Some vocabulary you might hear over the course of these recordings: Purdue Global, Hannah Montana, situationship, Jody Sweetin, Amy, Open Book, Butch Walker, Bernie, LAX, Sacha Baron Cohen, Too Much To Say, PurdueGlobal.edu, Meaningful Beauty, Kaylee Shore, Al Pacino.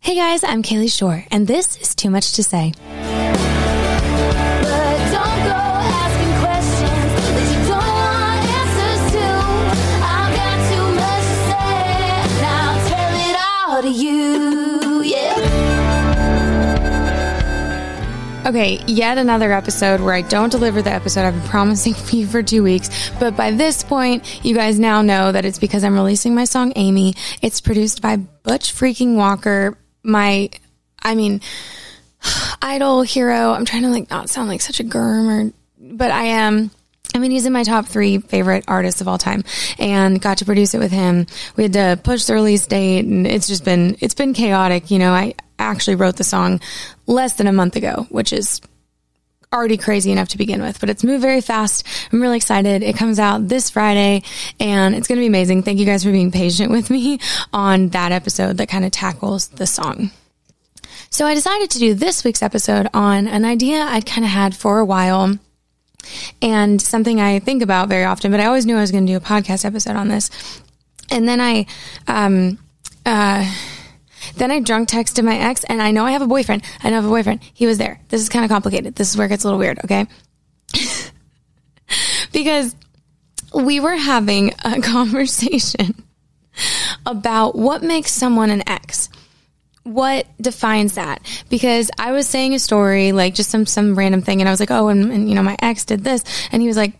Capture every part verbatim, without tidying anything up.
Hey guys, I'm Kaylee Shore, and this is Too Much To Say. But don't go asking questions that you don't want answers to. I've got too much to say, and I'll tell it all to you, yeah. Okay, yet another episode where I don't deliver the episode I've been promising you for two weeks, but by this point, you guys now know that it's because I'm releasing my song, Amy. It's produced by Butch freaking Walker. My, I mean, idol, hero. I'm trying to like not sound like such a germ, or, but I am. I mean, he's in my top three favorite artists of all time, and got to produce it with him. We had to push the release date, and it's just been, it's been chaotic. You know, I actually wrote the song less than a month ago, which is already crazy enough to begin with, but it's moved very fast. I'm really excited. It comes out this Friday, and it's going to be amazing. Thank you guys for being patient with me on that episode that kind of tackles the song. So I decided to do this week's episode on an idea I'd kind of had for a while and something I think about very often, but I always knew I was going to do a podcast episode on this. And then I, um, uh, Then I drunk texted my ex, and I know I have a boyfriend. I know I have a boyfriend. He was there. This is kind of complicated. This is where it gets a little weird, okay? Because we were having a conversation about what makes someone an ex. What defines that? Because I was saying a story, like just some, some random thing, and I was like, oh, and, and you know, my ex did this. And he was like,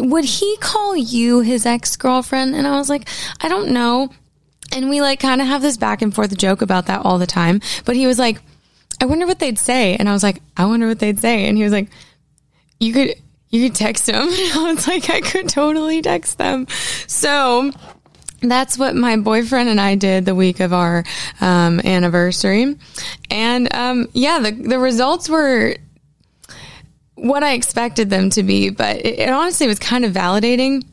would he call you his ex-girlfriend? And I was like, I don't know. And we like kind of have this back and forth joke about that all the time. But he was like, I wonder what they'd say. And I was like, I wonder what they'd say. And he was like, you could, you could text them. And I was like, I could totally text them. So that's what my boyfriend and I did the week of our, um, anniversary. And, um, yeah, the, the results were what I expected them to be, but it, it honestly was kind of validating.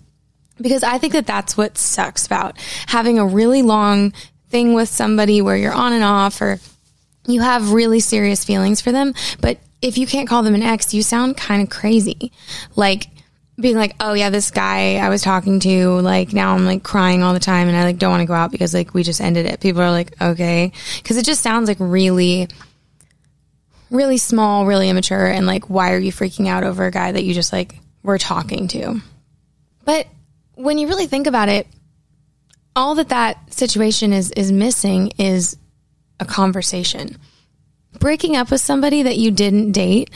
Because I think that that's what sucks about having a really long thing with somebody where you're on and off, or you have really serious feelings for them. But if you can't call them an ex, you sound kind of crazy. Like being like, oh yeah, this guy I was talking to, like now I'm like crying all the time and I like don't want to go out because like we just ended it. People are like, okay. Because it just sounds like really, really small, really immature. And like, why are you freaking out over a guy that you just like were talking to? But when you really think about it, all that that situation is, is missing is a conversation. Breaking up with somebody that you didn't date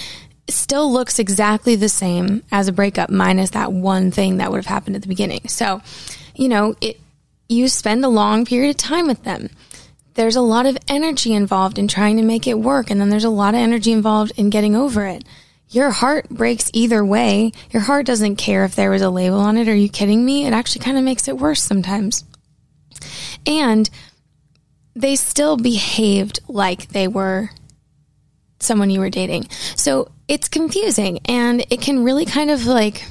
still looks exactly the same as a breakup minus that one thing that would have happened at the beginning. So, you know, it, you spend a long period of time with them. There's a lot of energy involved in trying to make it work. And then there's a lot of energy involved in getting over it. Your heart breaks either way. Your heart doesn't care if there was a label on it. Are you kidding me? It actually kind of makes it worse sometimes. And they still behaved like they were someone you were dating. So it's confusing, and it can really kind of like,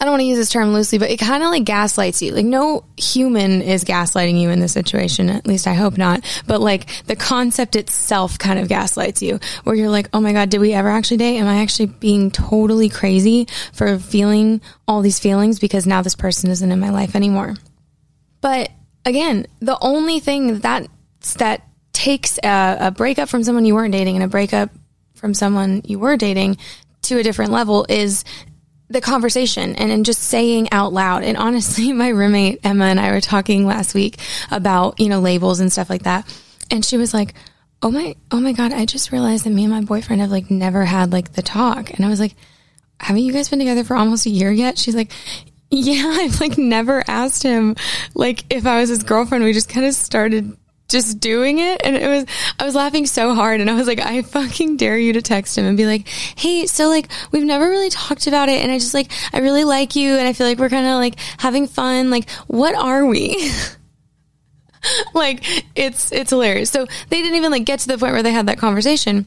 I don't want to use this term loosely, but it kind of like gaslights you. Like no human is gaslighting you in this situation. At least I hope not. But like the concept itself kind of gaslights you where you're like, oh my God, did we ever actually date? Am I actually being totally crazy for feeling all these feelings because now this person isn't in my life anymore? But again, the only thing that that takes a, a breakup from someone you weren't dating and a breakup from someone you were dating to a different level is the conversation and, and just saying out loud. And honestly, my roommate Emma and I were talking last week about, you know, labels and stuff like that. And she was like, oh my, oh my God, I just realized that me and my boyfriend have like never had like the talk. And I was like, haven't you guys been together for almost a year yet? She's like, yeah, I've like never asked him like if I was his girlfriend. We just kind of started just doing it. And it was, I was laughing so hard and I was like, I fucking dare you to text him and be like, hey, so like, we've never really talked about it. And I just like, I really like you. And I feel like we're kind of like having fun. Like, what are we? Like, it's, it's hilarious. So they didn't even like get to the point where they had that conversation.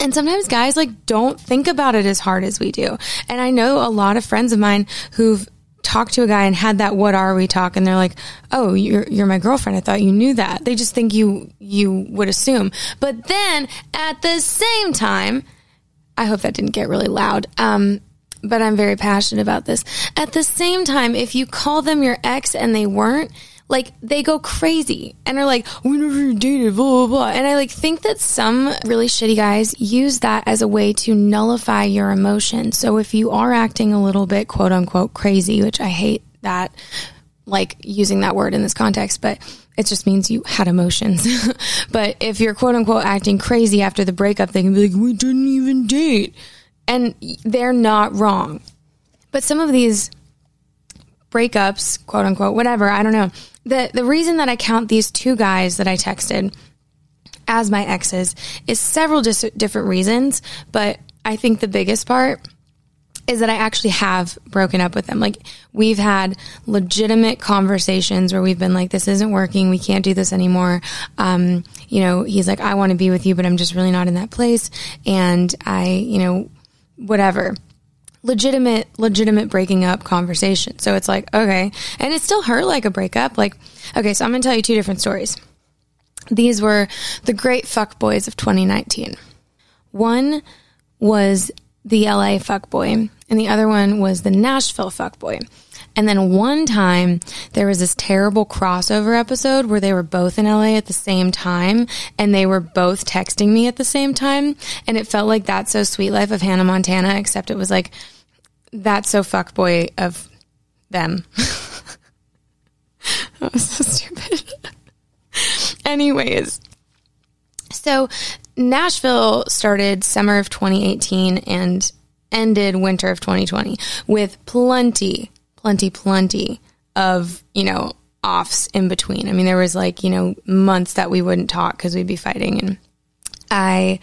And sometimes guys like don't think about it as hard as we do. And I know a lot of friends of mine who've talked to a guy and had that what are we talk and they're like, oh, you're you're my girlfriend, I thought you knew that. They just think you you would assume. But then at the same time, I hope that didn't get really loud, um but I'm very passionate about this. At the same time, if you call them your ex and they weren't, like they go crazy and are like, we never dated, blah, blah, blah. And I like think that some really shitty guys use that as a way to nullify your emotion. So if you are acting a little bit, quote unquote, crazy, which I hate that, like using that word in this context, but it just means you had emotions. But if you're quote unquote acting crazy after the breakup, they can be like, we didn't even date. And they're not wrong. But some of these breakups, quote unquote, whatever, I don't know. The the reason that I count these two guys that I texted as my exes is several dis- different reasons, but I think the biggest part is that I actually have broken up with them. Like we've had legitimate conversations where we've been like, this isn't working. We can't do this anymore. Um, you know, he's like, I want to be with you, but I'm just really not in that place. And I, you know, whatever. legitimate, legitimate breaking up conversation. So it's like, okay. And it still hurt like a breakup. Like, okay, so I'm going to tell you two different stories. These were the great fuckboys of twenty nineteen. One was the L A fuckboy and the other one was the Nashville fuckboy. And then one time there was this terrible crossover episode where they were both in L A at the same time and they were both texting me at the same time. And it felt like That's So Sweet Life of Hannah Montana, except it was like, that's so fuckboy of them. That was so stupid. Anyways, so Nashville started summer of twenty eighteen and ended winter of twenty twenty with plenty, plenty, plenty of, you know, offs in between. I mean, there was like, you know, months that we wouldn't talk because we'd be fighting. And I...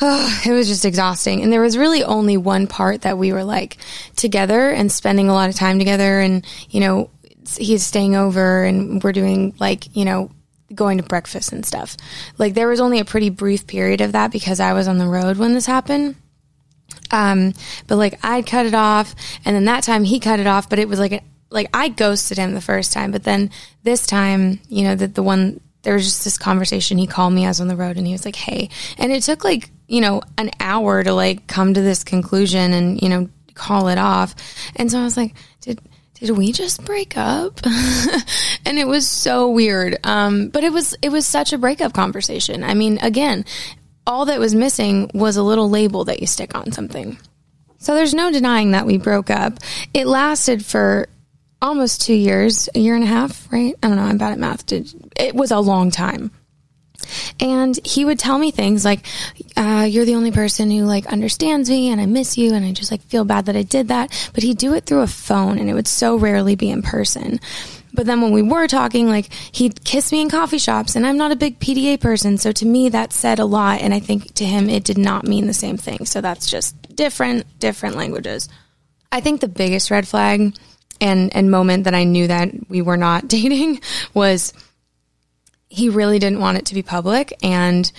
Oh, it was just exhausting. And there was really only one part that we were like together and spending a lot of time together. And, you know, he's staying over and we're doing like, you know, going to breakfast and stuff. Like there was only a pretty brief period of that because I was on the road when this happened. Um, but like I cut it off and then that time he cut it off, but it was like, a, like I ghosted him the first time, but then this time, you know, that the one, there was just this conversation. He called me, I was on the road and he was like, hey, and it took like, you know, an hour to like come to this conclusion and, you know, call it off. And so I was like, did, did we just break up? And it was so weird. Um, but it was, it was such a breakup conversation. I mean, again, all that was missing was a little label that you stick on something. So there's no denying that we broke up. It lasted for almost two years, a year and a half, right? I don't know. I'm bad at math. It was a long time. And he would tell me things like, uh, you're the only person who like understands me and I miss you. And I just like feel bad that I did that, but he'd do it through a phone and it would so rarely be in person. But then when we were talking, like he'd kiss me in coffee shops and I'm not a big P D A person. So to me that said a lot. And I think to him, it did not mean the same thing. So that's just different, different languages. I think the biggest red flag and, and moment that I knew that we were not dating was he really didn't want it to be public. And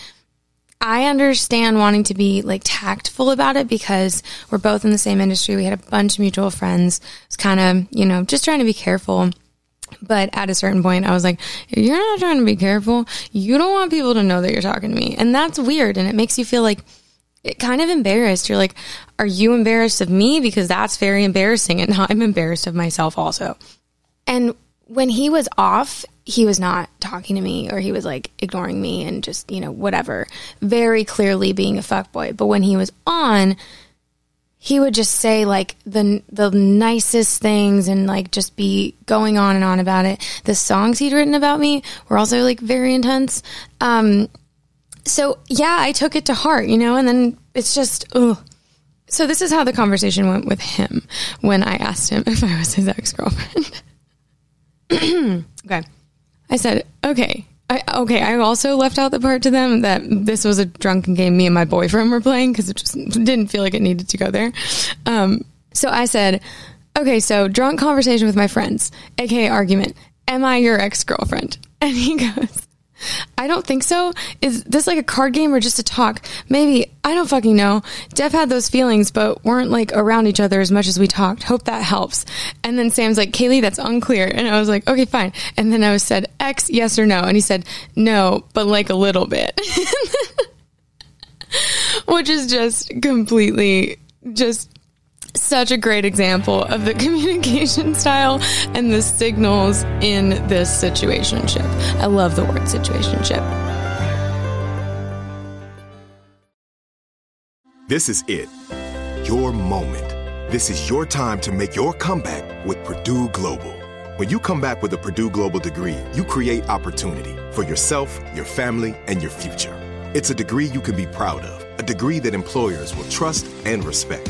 I understand wanting to be like tactful about it because we're both in the same industry. We had a bunch of mutual friends. It's kind of, you know, just trying to be careful. But at a certain point, I was like, you're not trying to be careful. You don't want people to know that you're talking to me. And that's weird. And it makes you feel like it kind of embarrassed. You're like, are you embarrassed of me? Because that's very embarrassing. And now I'm embarrassed of myself also. And when he was off, he was not talking to me, or he was like ignoring me and just, you know, whatever, very clearly being a fuckboy. But when he was on, he would just say like the the nicest things and like just be going on and on about it. The songs he'd written about me were also like very intense. Um, so yeah, I took it to heart, you know, and then it's just, ugh. So this is how the conversation went with him when I asked him if I was his ex-girlfriend. Okay. I said, okay, I, okay. I also left out the part to them that this was a drunken game me and my boyfriend were playing, because it just didn't feel like it needed to go there. Um, so I said, okay, so drunk conversation with my friends, aka argument. Am I your ex-girlfriend? And he goes, I don't think so. Is this like a card game or just a talk? Maybe. I don't fucking know. Def had those feelings, but weren't like around each other as much as we talked. Hope that helps. And then Sam's like, Kaylee, that's unclear. And I was like, okay, fine. And then I was said, X, yes or no? And he said, no, but like a little bit. Which is just completely just such a great example of the communication style and the signals in this situationship. I love the word situationship. This is it. Your moment. This is your time to make your comeback with Purdue Global. When you come back with a Purdue Global degree, you create opportunity for yourself, your family, and your future. It's a degree you can be proud of, a degree that employers will trust and respect.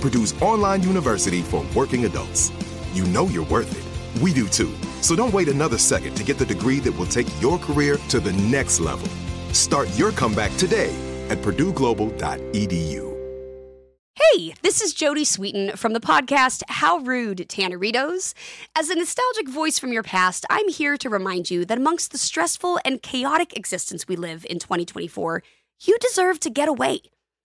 Purdue's online university for working adults. You know you're worth it. We do too. So don't wait another second to get the degree that will take your career to the next level. Start your comeback today at Purdue Global dot e d u. Hey, this is Jody Sweetin from the podcast How Rude, Tanneritos. As a nostalgic voice from your past, I'm here to remind you that amongst the stressful and chaotic existence we live in twenty twenty-four, you deserve to get away.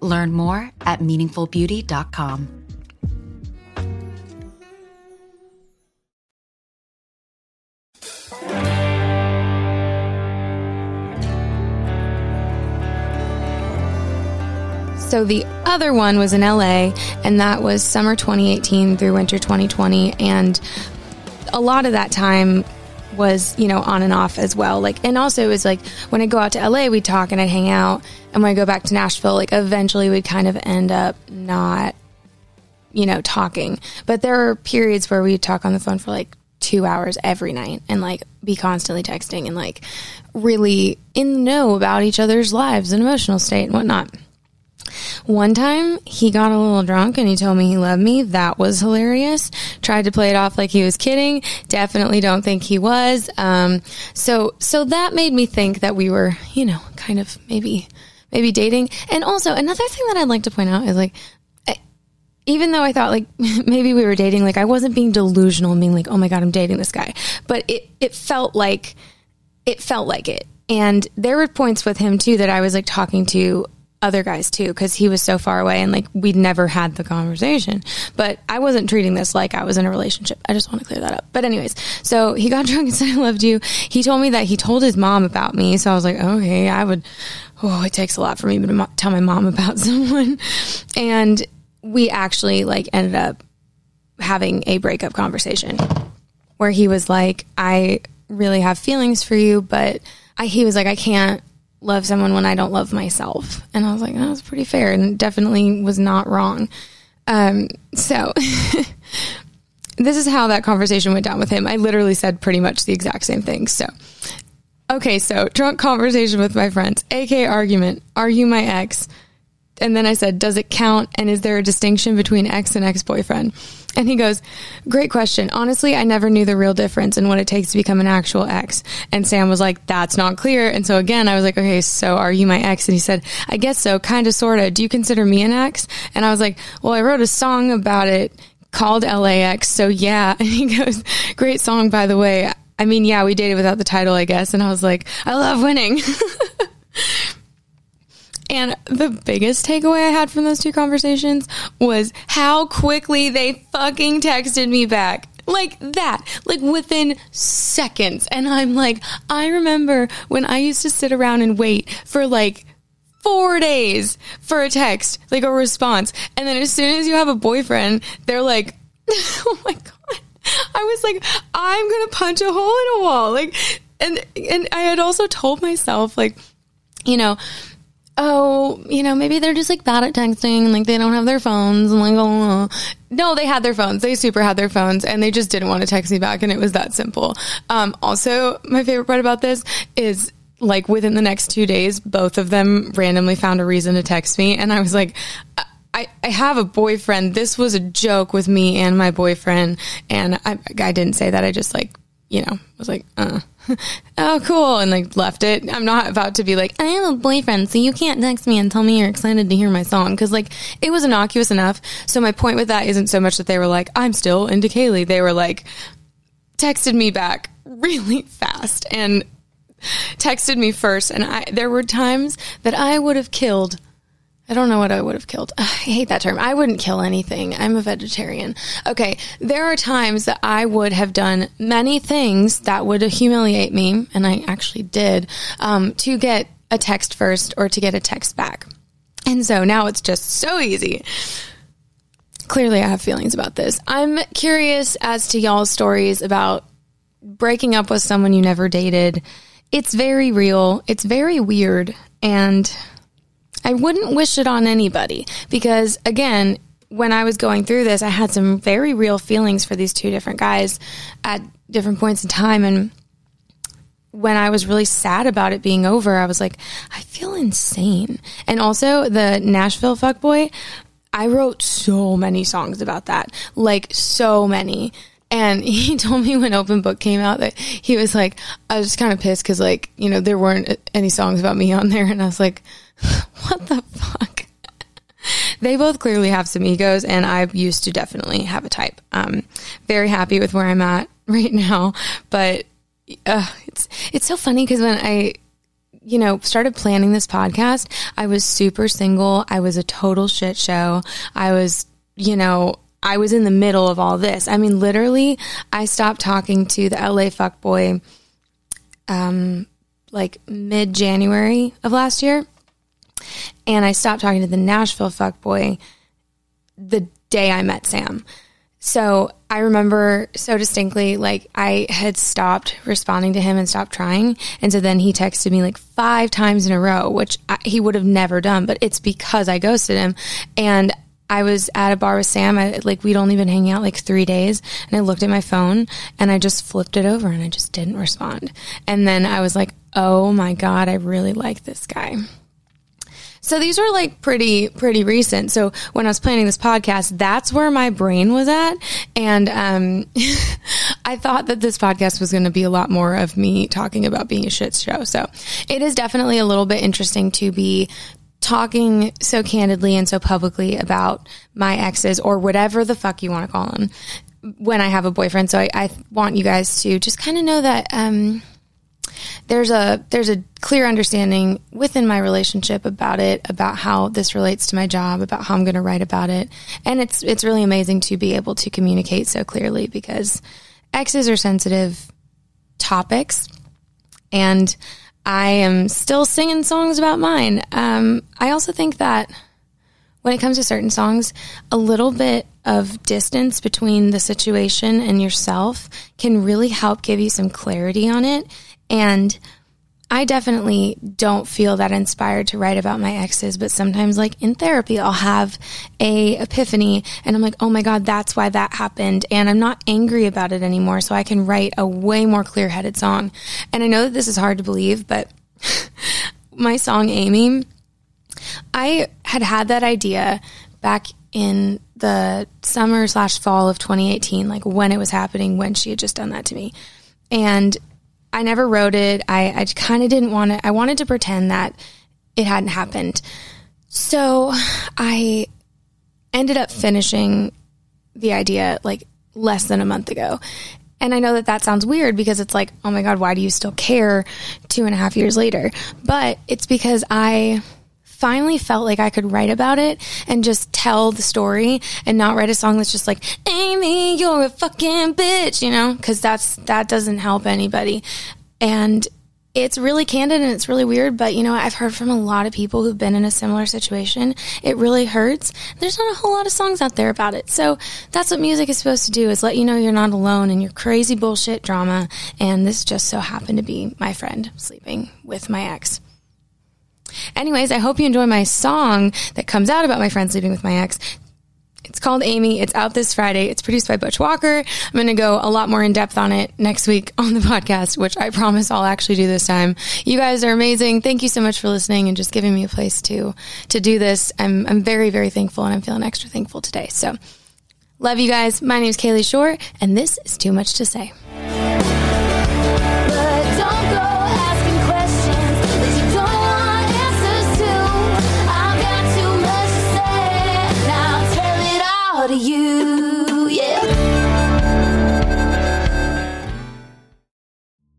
Learn more at meaningful beauty dot com. So the other one was in L A, and that was summer twenty eighteen through winter twenty twenty, and a lot of that time was, you know, on and off as well. Like, and also it was like when I go out to L A, we'd talk and I'd hang out. And when I go back to Nashville, like eventually we'd kind of end up not, you know, talking. But there were periods where we'd talk on the phone for like two hours every night and like be constantly texting and like really in the know about each other's lives and emotional state and whatnot. One time he got a little drunk and he told me he loved me. That was hilarious. Tried to play it off like he was kidding. Definitely don't think he was. Um, so, so that made me think that we were, you know, kind of maybe, maybe dating. And also another thing that I'd like to point out is like, I, even though I thought like maybe we were dating, like I wasn't being delusional and being like, oh my God, I'm dating this guy. But it, it felt like, it felt like it. And there were points with him too that I was like talking to other guys too, because he was so far away and like we'd never had the conversation. But I wasn't treating this like I was in a relationship. I just want to clear that up. But anyways, so he got drunk and said I loved you. He told me that he told his mom about me. So I was like, okay, I would, oh, it takes a lot for me to tell my mom about someone. And we actually like ended up having a breakup conversation where he was like, I really have feelings for you, but I, he was like, I can't love someone when I don't love myself. And I was like, that was pretty fair, and definitely was not wrong. Um, so this is how that conversation went down with him. I literally said pretty much the exact same thing. So, okay. So drunk conversation with my friends, A K argument, argue my ex. And then I said, does it count? And is there a distinction between ex and ex-boyfriend? And he goes, great question. Honestly, I never knew the real difference in what it takes to become an actual ex. And Sam was like, that's not clear. And so again, I was like, okay, so are you my ex? And he said, I guess so. Kind of, sort of. Do you consider me an ex? And I was like, well, I wrote a song about it called L A X. So yeah. And he goes, great song, by the way. I mean, yeah, we dated without the title, I guess. And I was like, I love winning. And the biggest takeaway I had from those two conversations was how quickly they fucking texted me back. Like that, like within seconds. And I'm like, I remember when I used to sit around and wait for like four days for a text, like a response. And then as soon as you have a boyfriend, they're like, oh my God. I was like, I'm going to punch a hole in a wall. Like, and, and I had also told myself like, you know, oh, you know, maybe they're just like bad at texting and like they don't have their phones and like, oh, no, they had their phones. They super had their phones and they just didn't want to text me back. And it was that simple. Um, also, my favorite part about this is like within the next two days, both of them randomly found a reason to text me. And I was like, I, I have a boyfriend. This was a joke with me and my boyfriend. And I, I didn't say that. I just like, you know, was like, uh, oh, cool. And like left it. I'm not about to be like, I have a boyfriend, so you can't text me and tell me you're excited to hear my song. Cause like it was innocuous enough. So my point with that isn't so much that they were like, I'm still into Kaylee. They were like, texted me back really fast and texted me first. And I, there were times that I would have killed. I don't know what I would have killed. I hate that term. I wouldn't kill anything. I'm a vegetarian. Okay. There are times that I would have done many things that would humiliate me, and I actually did, um, to get a text first or to get a text back. And so now it's just so easy. Clearly, I have feelings about this. I'm curious as to y'all's stories about breaking up with someone you never dated. It's very real. It's very weird. And I wouldn't wish it on anybody because, again, when I was going through this, I had some very real feelings for these two different guys at different points in time. And when I was really sad about it being over, I was like, I feel insane. And also the Nashville fuckboy, I wrote so many songs about that, like so many. And he told me when Open Book came out that he was like, I was just kind of pissed because, like, you know, there weren't any songs about me on there. And I was like, what the fuck? They both clearly have some egos, and I used to definitely have a type. Um, very happy with where I'm at right now, but uh, it's it's so funny because when I, you know, started planning this podcast, I was super single. I was a total shit show. I was, you know, I was in the middle of all this. I mean, literally, I stopped talking to the L A fuckboy, um, like mid January of last year. And I stopped talking to the Nashville fuckboy the day I met Sam. So I remember so distinctly, like I had stopped responding to him and stopped trying. And so then he texted me like five times in a row, which I, he would have never done, but it's because I ghosted him. And I was at a bar with Sam. I, like we'd only been hanging out like three days. And I looked at my phone and I just flipped it over and I just didn't respond. And then I was like, oh my God, I really like this guy. So these were like pretty, pretty recent. So when I was planning this podcast, that's where my brain was at. And um, I thought that this podcast was going to be a lot more of me talking about being a shit show. So it is definitely a little bit interesting to be talking so candidly and so publicly about my exes or whatever the fuck you want to call them when I have a boyfriend. So I, I want you guys to just kind of know that um, there's a there's a clear understanding within my relationship about it, about how this relates to my job, about how I'm going to write about it. And it's it's really amazing to be able to communicate so clearly, because exes are sensitive topics, and I am still singing songs about mine. Um, I also think that when it comes to certain songs, a little bit of distance between the situation and yourself can really help give you some clarity on it. And I definitely don't feel that inspired to write about my exes, but sometimes, like in therapy, I'll have a epiphany and I'm like, oh my God, that's why that happened. And I'm not angry about it anymore. So I can write a way more clear headed song. And I know that this is hard to believe, but my song, Amy, I had had that idea back in the summer slash fall of twenty eighteen, like when it was happening, when she had just done that to me. And I never wrote it. I, I kind of didn't want to, I wanted to pretend that it hadn't happened. So I ended up finishing the idea like less than a month ago. And I know that that sounds weird, because it's like, oh my God, why do you still care two and a half years later? But it's because I finally felt like I could write about it and just tell the story and not write a song that's just like, Amy, you're a fucking bitch, you know, because that's that doesn't help anybody. And it's really candid and it's really weird. But, you know, I've heard from a lot of people who've been in a similar situation. It really hurts. There's not a whole lot of songs out there about it. So that's what music is supposed to do, is let you know you're not alone in your crazy bullshit drama. And this just so happened to be my friend sleeping with my ex. Anyways, I hope you enjoy my song that comes out about my friend sleeping with my ex. It's called Amy. It's out this Friday. It's produced by Butch Walker. I'm going to go a lot more in depth on it next week on the podcast, which I promise I'll actually do this time. You guys are amazing. Thank you so much for listening and just giving me a place to to do this. I'm I'm very, very thankful, and I'm feeling extra thankful today. So love you guys. My name is Kaylee Shore, and this is Too Much to Say. You, yeah.